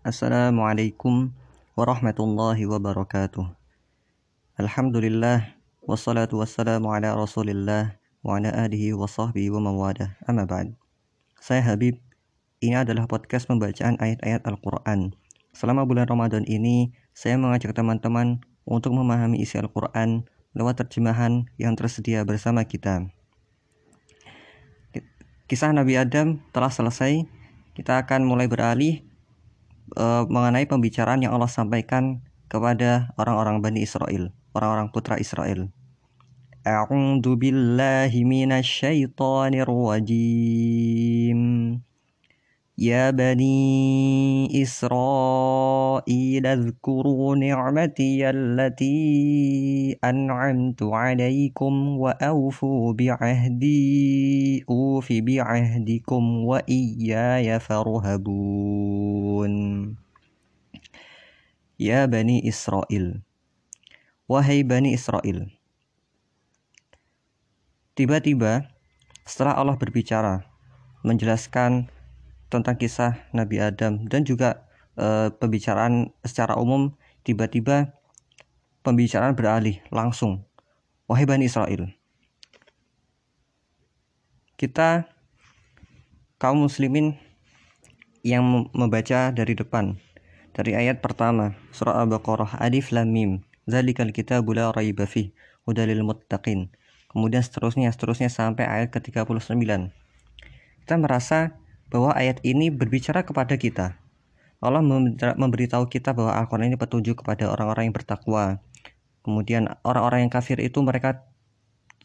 Assalamualaikum warahmatullahi wabarakatuh. Alhamdulillah, wassalatu wassalamu ala rasulillah wa ala alihi wa sahbihi wa mawadah. Amma ba'd. Saya Habib. Ini adalah podcast pembacaan ayat-ayat Al-Quran. Selama bulan Ramadan ini, saya mengajak teman-teman untuk memahami isi Al-Quran lewat terjemahan yang tersedia bersama kita. Kisah Nabi Adam telah selesai. Kita akan mulai beralih mengenai pembicaraan yang Allah sampaikan kepada orang-orang Bani Israel, orang-orang putra Israel. A'udzubillahi minasy syaithanir rajim. Ya Bani Israel, adhkuru ni'mati allati an'amtu alaikum wa awfu bi'ahdi ufi bi'ahdikum wa iyaya farhabun. Ya Bani Israel, wahai Bani Israel. Tiba-tiba setelah Allah berbicara, menjelaskan tentang kisah Nabi Adam dan juga pembicaraan secara umum, tiba-tiba pembicaraan beralih langsung. Wahai Bani Israel, kita kaum muslimin yang membaca dari depan, dari ayat pertama surah Al-Baqarah, alif lam-mim, zalikal kitabul la raib fihi, hudal lil muttaqin. Kemudian seterusnya sampai ayat ke-39. Kita merasa bahwa ayat ini berbicara kepada kita. Allah memberitahu kita bahwa Al-Quran ini petunjuk kepada orang-orang yang bertakwa. Kemudian orang-orang yang kafir itu mereka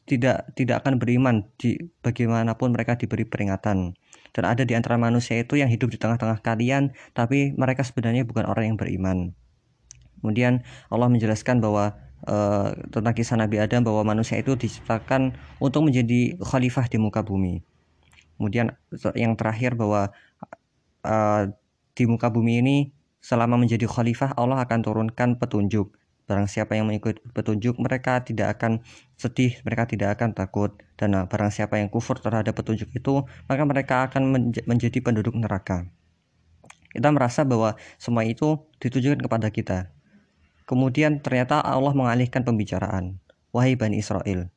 tidak akan beriman bagaimanapun mereka diberi peringatan. Dan ada di antara manusia itu yang hidup di tengah-tengah kalian, tapi mereka sebenarnya bukan orang yang beriman. Kemudian Allah menjelaskan bahwa tentang kisah Nabi Adam, bahwa manusia itu diciptakan untuk menjadi khalifah di muka bumi. Kemudian yang terakhir bahwa di muka bumi ini selama menjadi khalifah Allah akan turunkan petunjuk. Barang siapa yang mengikuti petunjuk mereka tidak akan sedih, mereka tidak akan takut. Dan barang siapa yang kufur terhadap petunjuk itu, maka mereka akan menjadi penduduk neraka. Kita merasa bahwa semua itu ditujukan kepada kita. Kemudian ternyata Allah mengalihkan pembicaraan. Wahai Bani Israel,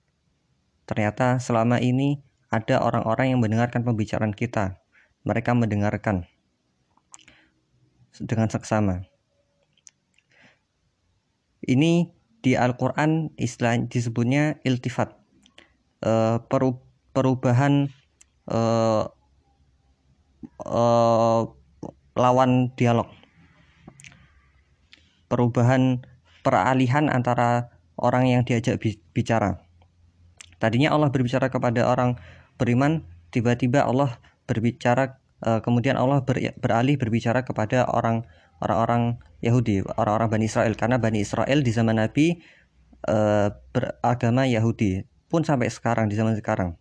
ternyata selama ini ada orang-orang yang mendengarkan pembicaraan kita. Mereka mendengarkan dengan seksama. Ini di Al-Quran istilah disebutnya iltifat, perubahan lawan dialog, perubahan peralihan antara orang yang diajak bicara. Tadinya Allah berbicara kepada orang beriman, tiba-tiba Allah berbicara, kemudian Allah beralih berbicara kepada orang-orang Yahudi, orang-orang Bani Israel, karena Bani Israel di zaman Nabi beragama Yahudi, pun sampai sekarang, di zaman sekarang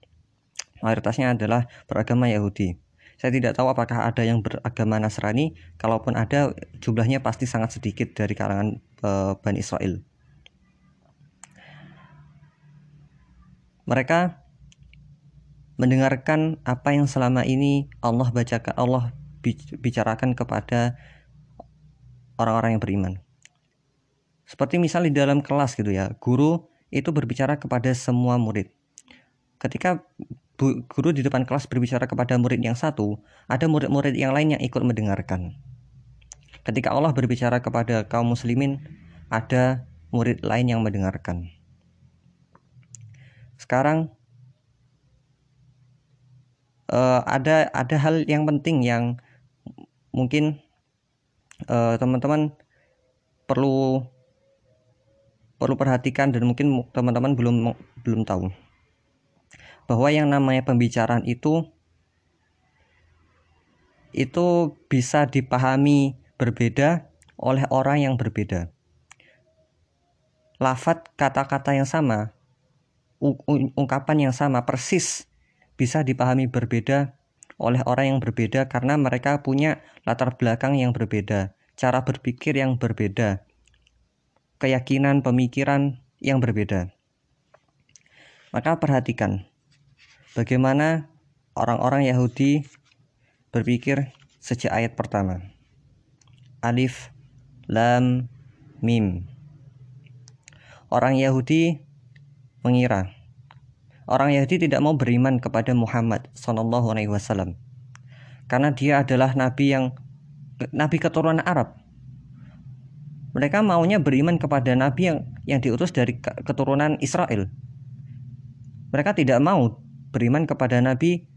mayoritasnya adalah beragama Yahudi. Saya tidak tahu apakah ada yang beragama Nasrani, kalaupun ada jumlahnya pasti sangat sedikit dari kalangan Bani Israel. Mereka mendengarkan apa yang selama ini Allah bicarakan kepada orang-orang yang beriman. Seperti misalnya di dalam kelas gitu ya, guru itu berbicara kepada semua murid. Ketika guru di depan kelas berbicara kepada murid yang satu, ada murid-murid yang lain yang ikut mendengarkan. Ketika Allah berbicara kepada kaum muslimin, ada murid lain yang mendengarkan. Sekarang ada hal yang penting yang mungkin teman-teman perlu perhatikan dan mungkin teman-teman belum tahu bahwa yang namanya pembicaraan itu bisa dipahami berbeda oleh orang yang berbeda. Lafaz kata-kata yang sama, ungkapan yang sama persis bisa dipahami berbeda oleh orang yang berbeda karena mereka punya latar belakang yang berbeda, cara berpikir yang berbeda, keyakinan, pemikiran yang berbeda. Maka perhatikan bagaimana orang-orang Yahudi berpikir sejak ayat pertama. alif lam-mim. Orang Yahudi mengira, orang Yahudi tidak mau beriman kepada Muhammad sallallahu alaihi wasallam karena dia adalah nabi keturunan Arab. Mereka maunya beriman kepada nabi yang diutus dari keturunan Israel. Mereka tidak mau beriman kepada nabi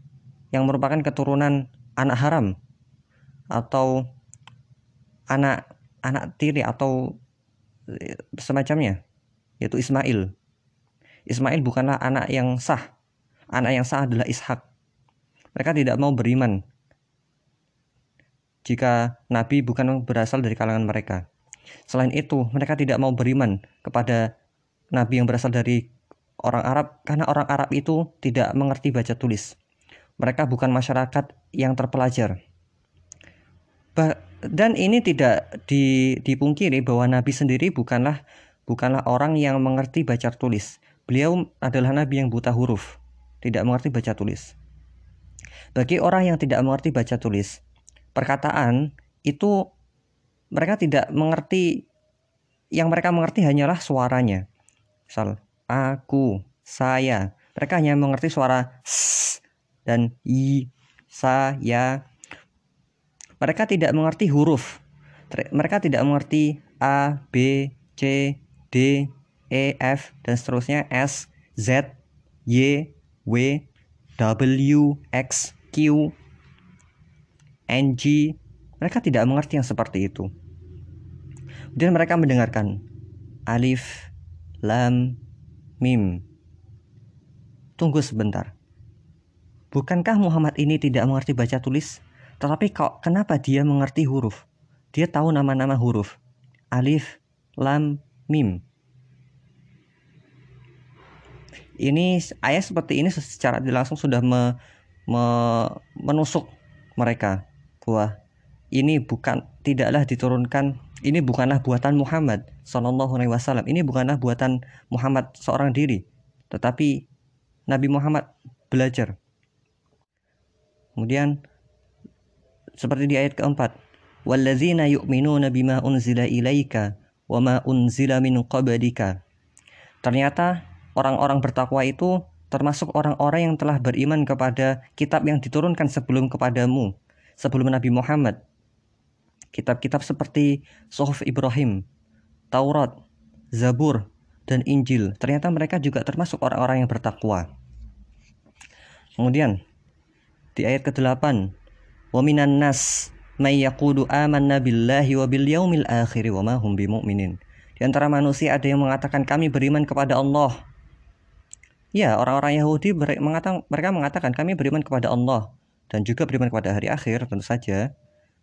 yang merupakan keturunan anak haram atau anak tiri atau semacamnya, yaitu Ismail. Ismail bukanlah anak yang sah. Anak yang sah adalah Ishak. Mereka tidak mau beriman jika nabi bukan berasal dari kalangan mereka. Selain itu, mereka tidak mau beriman kepada nabi yang berasal dari orang Arab karena orang Arab itu tidak mengerti baca tulis. Mereka bukan masyarakat yang terpelajar. Dan ini tidak dipungkiri bahwa nabi sendiri bukanlah orang yang mengerti baca tulis. Beliau adalah nabi yang buta huruf, tidak mengerti baca tulis. Bagi orang yang tidak mengerti baca tulis, perkataan itu mereka tidak mengerti. Yang mereka mengerti hanyalah suaranya. Misal aku, saya. Mereka hanya mengerti suara s dan i, saya. Mereka tidak mengerti huruf. Mereka tidak mengerti a, b, c, d, e, f dan seterusnya, s, z, y, w, w, x, q, NG. Mereka tidak mengerti yang seperti itu. Kemudian mereka mendengarkan alif lam mim. Tunggu sebentar. Bukankah Muhammad ini tidak mengerti baca tulis? Tetapi kok kenapa dia mengerti huruf? Dia tahu nama-nama huruf. Alif lam mim. Ini ayat seperti ini secara langsung sudah menusuk mereka. Wah, ini bukanlah buatan Muhammad sallallahu alaihi wasallam. Ini bukanlah buatan Muhammad seorang diri, tetapi Nabi Muhammad belajar. Kemudian seperti di ayat keempat, wallazina yu'minuna bima unzila ilaika wama unzila min qablika. Ternyata orang-orang bertakwa itu termasuk orang-orang yang telah beriman kepada kitab yang diturunkan sebelum kepadamu, sebelum Nabi Muhammad. Kitab-kitab seperti suhuf Ibrahim, Taurat, Zabur, dan Injil. Ternyata mereka juga termasuk orang-orang yang bertakwa. Kemudian di ayat ke-8, wa minan nas may yaqulu amanna billahi wa bil yaumil akhir wa ma hum bimu'minin. Di antara manusia ada yang mengatakan kami beriman kepada Allah. Ya, orang-orang Yahudi mereka mengatakan kami beriman kepada Allah dan juga beriman kepada hari akhir tentu saja.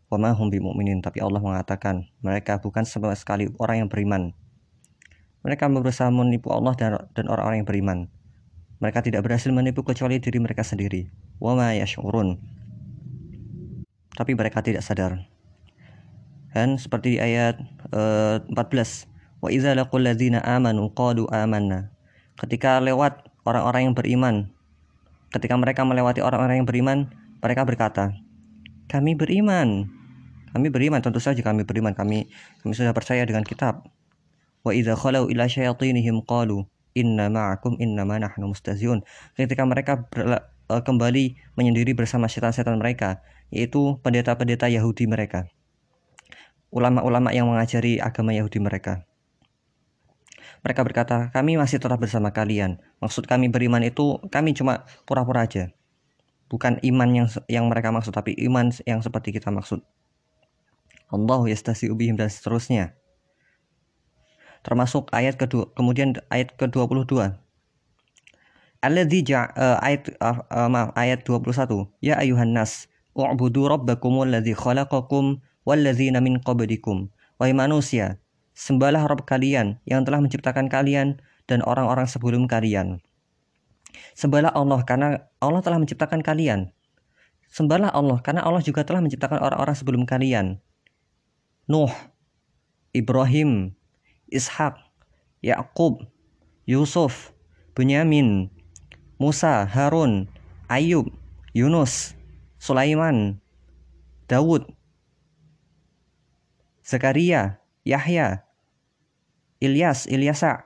Wa ma hum bimu'minin, tapi Allah mengatakan mereka bukan sama sekali orang yang beriman. Mereka berusaha menipu Allah dan orang-orang yang beriman. Mereka tidak berhasil menipu kecuali diri mereka sendiri. Wa ma yash'urun. Tapi mereka tidak sadar. Dan seperti di ayat 14, wa idza laqul ladzina amanu qalu amanna. Ketika lewat orang-orang yang beriman, ketika mereka melewati orang-orang yang beriman, mereka berkata, kami beriman. Kami beriman, tentu saja kami beriman. Kami sudah percaya dengan kitab. Wa idza khalau ila syayatinihim qalu inna ma'akum innama nahnu mustahzi'un. Ketika mereka kembali menyendiri bersama setan-setan mereka, yaitu pendeta-pendeta Yahudi mereka, ulama-ulama yang mengajari agama Yahudi mereka. Mereka berkata, kami masih tetap bersama kalian. Maksud kami beriman itu, kami cuma pura-pura aja. Bukan iman yang mereka maksud, tapi iman yang seperti kita maksud. Allah yastahzi'u bihim dan seterusnya. Termasuk ayat kedua, kemudian ayat ke-22. Ayat 21. Ya ayuhan nas, u'budu rabbakum alladzi khalaqakum walladzina min qablikum. Wahai manusia, sembahlah Rabb kalian yang telah menciptakan kalian dan orang-orang sebelum kalian. Sembahlah Allah karena Allah telah menciptakan kalian. Sembahlah Allah karena Allah juga telah menciptakan orang-orang sebelum kalian. Nuh, Ibrahim, Ishak, Yakub, Yusuf, Bunyamin, Musa, Harun, Ayub, Yunus, Sulaiman, Dawud, Zakaria, Yahya, Ilyas, Ilyasa.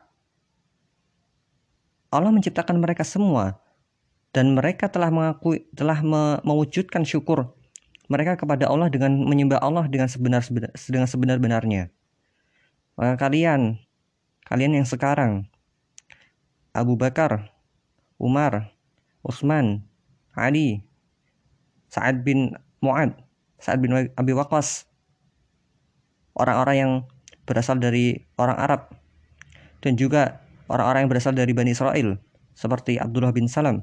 Allah menciptakan mereka semua dan mereka telah mewujudkan syukur mereka kepada Allah dengan menyembah Allah dengan sebenar-benarnya. Maka kalian yang sekarang, Abu Bakar, Umar, Utsman, Ali, Sa'ad bin Mu'ad, Sa'ad bin Abi Waqqas, orang-orang yang berasal dari orang Arab, dan juga orang-orang yang berasal dari Bani Israel, seperti Abdullah bin Salam.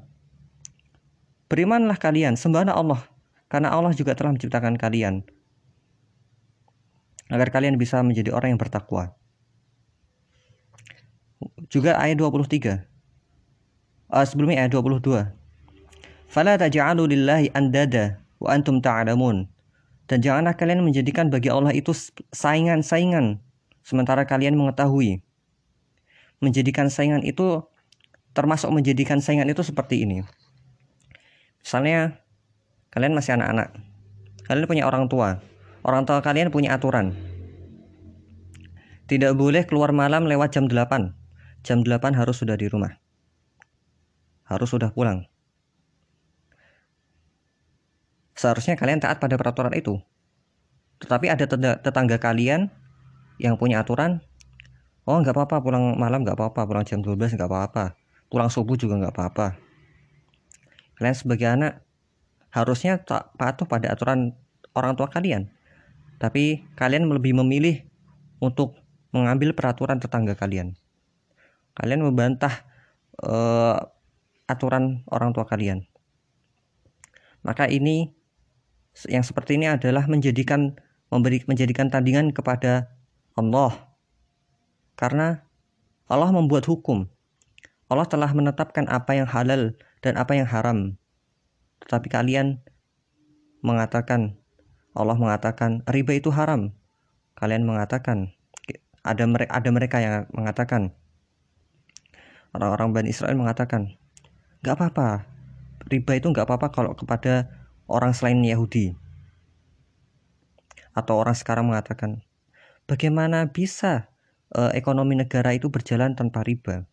Berimanlah kalian, sembahlah Allah, karena Allah juga telah menciptakan kalian, agar kalian bisa menjadi orang yang bertakwa. Juga ayat 23. Sebelumnya ayat 22. Fala taj'alu lillahi andada wa antum ta'lamun. Dan janganlah kalian menjadikan bagi Allah itu saingan-saingan sementara kalian mengetahui. Menjadikan saingan itu termasuk menjadikan saingan itu seperti ini. Misalnya kalian masih anak-anak. Kalian punya orang tua. Orang tua kalian punya aturan. Tidak boleh keluar malam lewat jam 8. Jam 8 harus sudah di rumah. Harus sudah pulang. Seharusnya kalian taat pada peraturan itu. Tetapi ada tetangga kalian yang punya aturan. Oh, nggak apa-apa pulang malam, nggak apa-apa pulang jam 12, nggak apa-apa pulang subuh juga nggak apa-apa. Kalian sebagai anak harusnya tak patuh pada aturan orang tua kalian. Tapi kalian lebih memilih untuk mengambil peraturan tetangga kalian. Kalian membantah aturan orang tua kalian. Maka ini yang seperti ini adalah menjadikan tandingan kepada Allah. Karena Allah membuat hukum. Allah telah menetapkan apa yang halal dan apa yang haram. Tetapi kalian mengatakan, Allah mengatakan riba itu haram. Kalian mengatakan, ada mereka yang mengatakan, orang-orang Bani Israel mengatakan, nggak apa-apa, riba itu nggak apa-apa kalau kepada orang selain Yahudi. Atau orang sekarang mengatakan, bagaimana bisa ekonomi negara itu berjalan tanpa riba,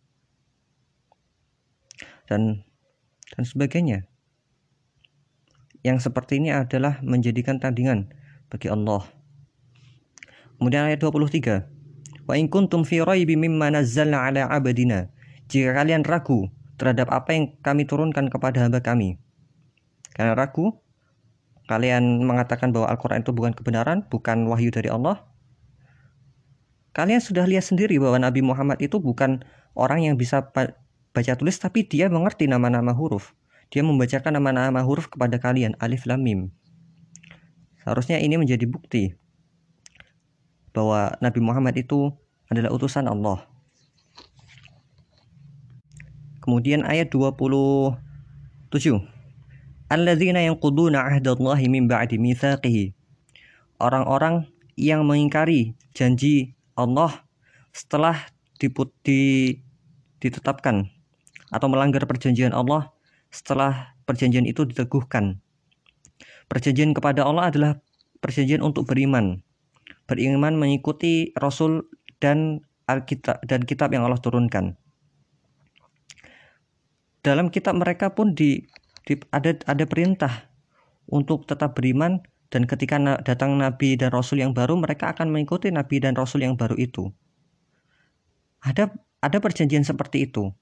dan sebagainya. Yang seperti ini adalah menjadikan tandingan bagi Allah. Kemudian ayat 23, wa in kuntum fi raibin mimma nazzalna ala abadina. Jika kalian ragu terhadap apa yang kami turunkan kepada hamba kami. Kalian ragu, kalian mengatakan bahwa Al-Quran itu bukan kebenaran, bukan wahyu dari Allah. Kalian sudah lihat sendiri bahwa Nabi Muhammad itu bukan orang yang bisa baca tulis, tapi dia mengerti nama-nama huruf. Dia membacakan nama-nama huruf kepada kalian, alif lam-mim. Seharusnya ini menjadi bukti bahwa Nabi Muhammad itu adalah utusan Allah. Kemudian ayat 27. Alladzina yanquduna 'ahdallahi min ba'di mitsaqihi. Orang-orang yang mengingkari janji Allah setelah ditetapkan, atau melanggar perjanjian Allah setelah perjanjian itu diteguhkan. Perjanjian kepada Allah adalah perjanjian untuk beriman. Beriman mengikuti Rasul dan Alkitab dan kitab yang Allah turunkan. Dalam kitab mereka pun ada perintah untuk tetap beriman, dan ketika datang Nabi dan Rasul yang baru, mereka akan mengikuti Nabi dan Rasul yang baru itu. Ada perjanjian seperti itu.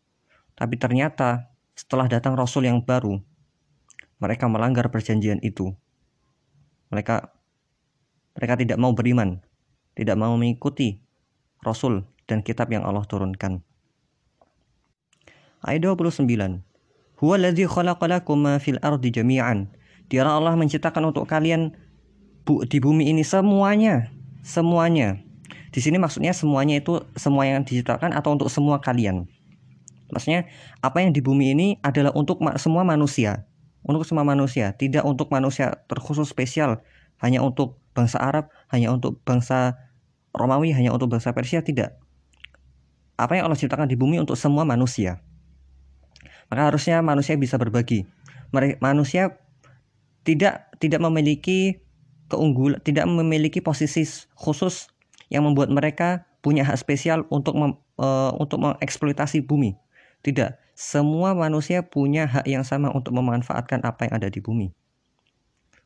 Tapi ternyata setelah datang Rasul yang baru, mereka melanggar perjanjian itu. Mereka tidak mau beriman, tidak mau mengikuti Rasul dan kitab yang Allah turunkan. Ayat 29. Huwallazi khalaqalakum ma fil ardi jami'an. Dialah Allah menciptakan untuk kalian di bumi ini semuanya. Semuanya. Di sini maksudnya semuanya itu semua yang diciptakan atau untuk semua kalian. Maksudnya apa yang di bumi ini adalah untuk semua manusia. Untuk semua manusia, tidak untuk manusia terkhusus spesial hanya untuk bangsa Arab, hanya untuk bangsa Romawi, hanya untuk bangsa Persia, tidak. Apa yang Allah ciptakan di bumi untuk semua manusia. Maka harusnya manusia bisa berbagi. Manusia tidak memiliki keunggulan, tidak memiliki posisi khusus yang membuat mereka punya hak spesial untuk mengeksploitasi bumi. Tidak, semua manusia punya hak yang sama untuk memanfaatkan apa yang ada di bumi.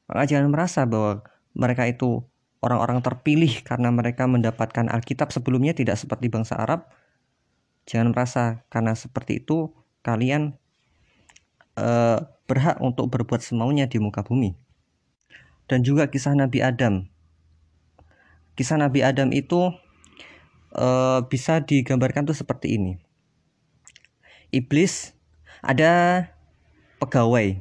Maka jangan merasa bahwa mereka itu orang-orang terpilih karena mereka mendapatkan Alkitab sebelumnya, tidak seperti bangsa Arab. Jangan merasa karena seperti itu kalian berhak untuk berbuat semaunya di muka bumi. Dan juga kisah Nabi Adam. Kisah Nabi Adam itu bisa digambarkan tuh seperti ini. Iblis ada pegawai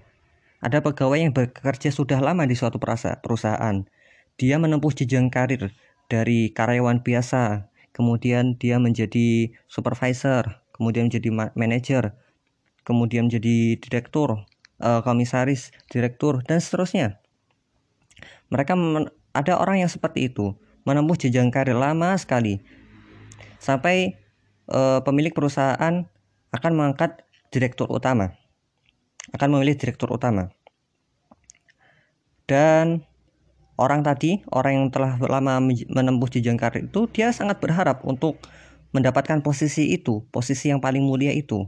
yang bekerja sudah lama di suatu perusahaan. Dia menempuh jenjang karir dari karyawan biasa, kemudian dia menjadi supervisor, kemudian menjadi manajer, kemudian menjadi direktur, komisaris, direktur, dan seterusnya. Mereka ada orang yang seperti itu, menempuh jenjang karir lama sekali sampai pemilik perusahaan akan mengangkat direktur utama, akan memilih direktur utama. Dan orang yang telah lama menempuh jenjang karir itu, dia sangat berharap untuk mendapatkan posisi itu, posisi yang paling mulia itu.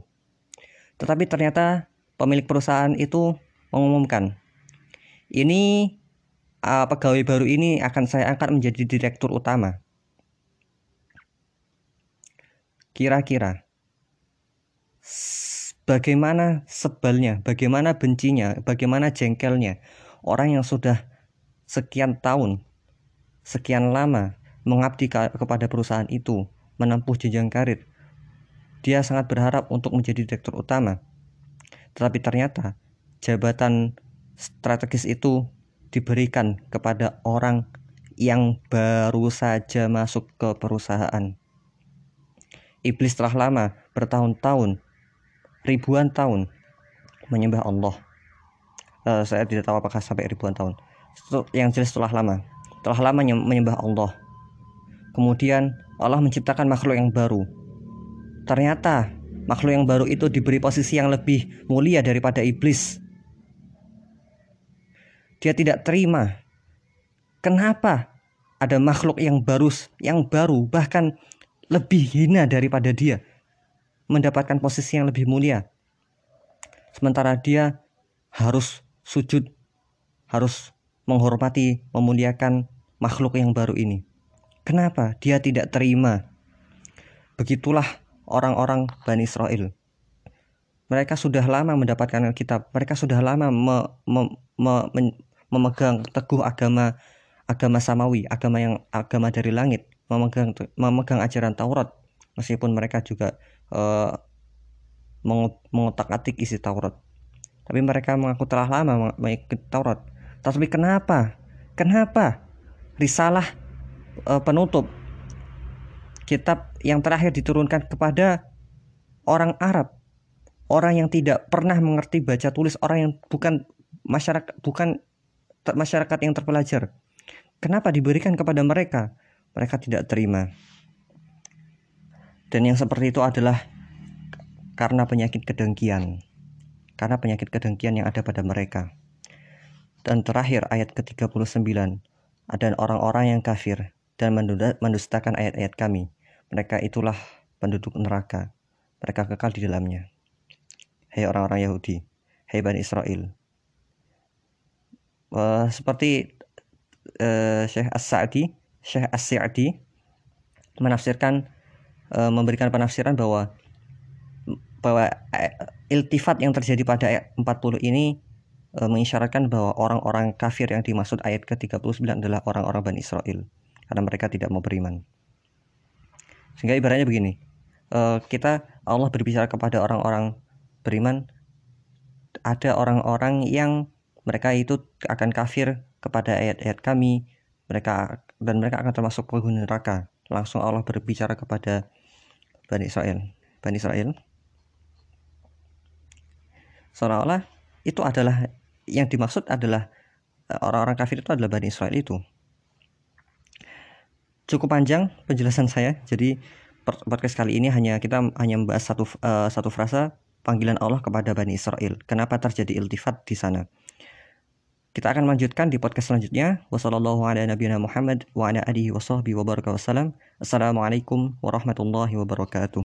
Tetapi ternyata pemilik perusahaan itu mengumumkan, ini pegawai baru ini akan saya angkat menjadi direktur utama. Kira-kira bagaimana sebalnya, bagaimana bencinya, bagaimana jengkelnya orang yang sudah sekian tahun, sekian lama mengabdi kepada perusahaan itu, menempuh jenjang karir. Dia sangat berharap untuk menjadi direktur utama. Tetapi ternyata jabatan strategis itu diberikan kepada orang yang baru saja masuk ke perusahaan. Iblis telah lama, bertahun-tahun, ribuan tahun menyembah Allah. Saya tidak tahu apakah sampai ribuan tahun. Yang jelas telah lama menyembah Allah. Kemudian Allah menciptakan makhluk yang baru. Ternyata makhluk yang baru itu diberi posisi yang lebih mulia daripada iblis. Dia tidak terima. Kenapa ada makhluk yang baru bahkan lebih hina daripada dia, mendapatkan posisi yang lebih mulia, sementara dia harus sujud, harus menghormati, memuliakan makhluk yang baru ini. Kenapa? Dia tidak terima. Begitulah orang-orang Bani Israel. Mereka sudah lama mendapatkan Alkitab. Mereka sudah lama memegang teguh agama samawi, agama dari langit, memegang ajaran Taurat, meskipun mereka juga mengotak-atik isi Taurat. Tapi mereka mengaku telah lama mengikuti Taurat. Tapi kenapa risalah penutup kitab yang terakhir diturunkan kepada orang Arab, orang yang tidak pernah mengerti baca tulis, orang yang bukan masyarakat yang terpelajar? Kenapa diberikan kepada mereka? Mereka tidak terima. Dan yang seperti itu adalah karena penyakit kedengkian yang ada pada mereka. Dan terakhir ayat ke-39, ada orang-orang yang kafir dan mendustakan ayat-ayat kami. Mereka itulah penduduk neraka. Mereka kekal di dalamnya. Hai orang-orang Yahudi, hai Bani Israel. Seperti Syekh As-Sa'di menafsirkan, memberikan penafsiran bahwa iltifat yang terjadi pada ayat 40 ini mengisyaratkan bahwa orang-orang kafir yang dimaksud ayat ke-39 adalah orang-orang Bani Israel, karena mereka tidak mau beriman. Sehingga ibaratnya begini, Allah berbicara kepada orang-orang beriman. Ada orang-orang yang mereka itu akan kafir kepada ayat-ayat kami, mereka akan termasuk penghuni neraka. Langsung Allah berbicara kepada Bani Israel. Seolah-olah itu adalah yang dimaksud adalah orang-orang kafir itu adalah Bani Israel itu. Cukup panjang penjelasan saya. Jadi podcast kali ini kita hanya membahas satu frasa, panggilan Allah kepada Bani Israel. Kenapa terjadi iltifat di sana? Kita akan lanjutkan di podcast selanjutnya. Wassalamualaikum warahmatullahi wabarakatuh.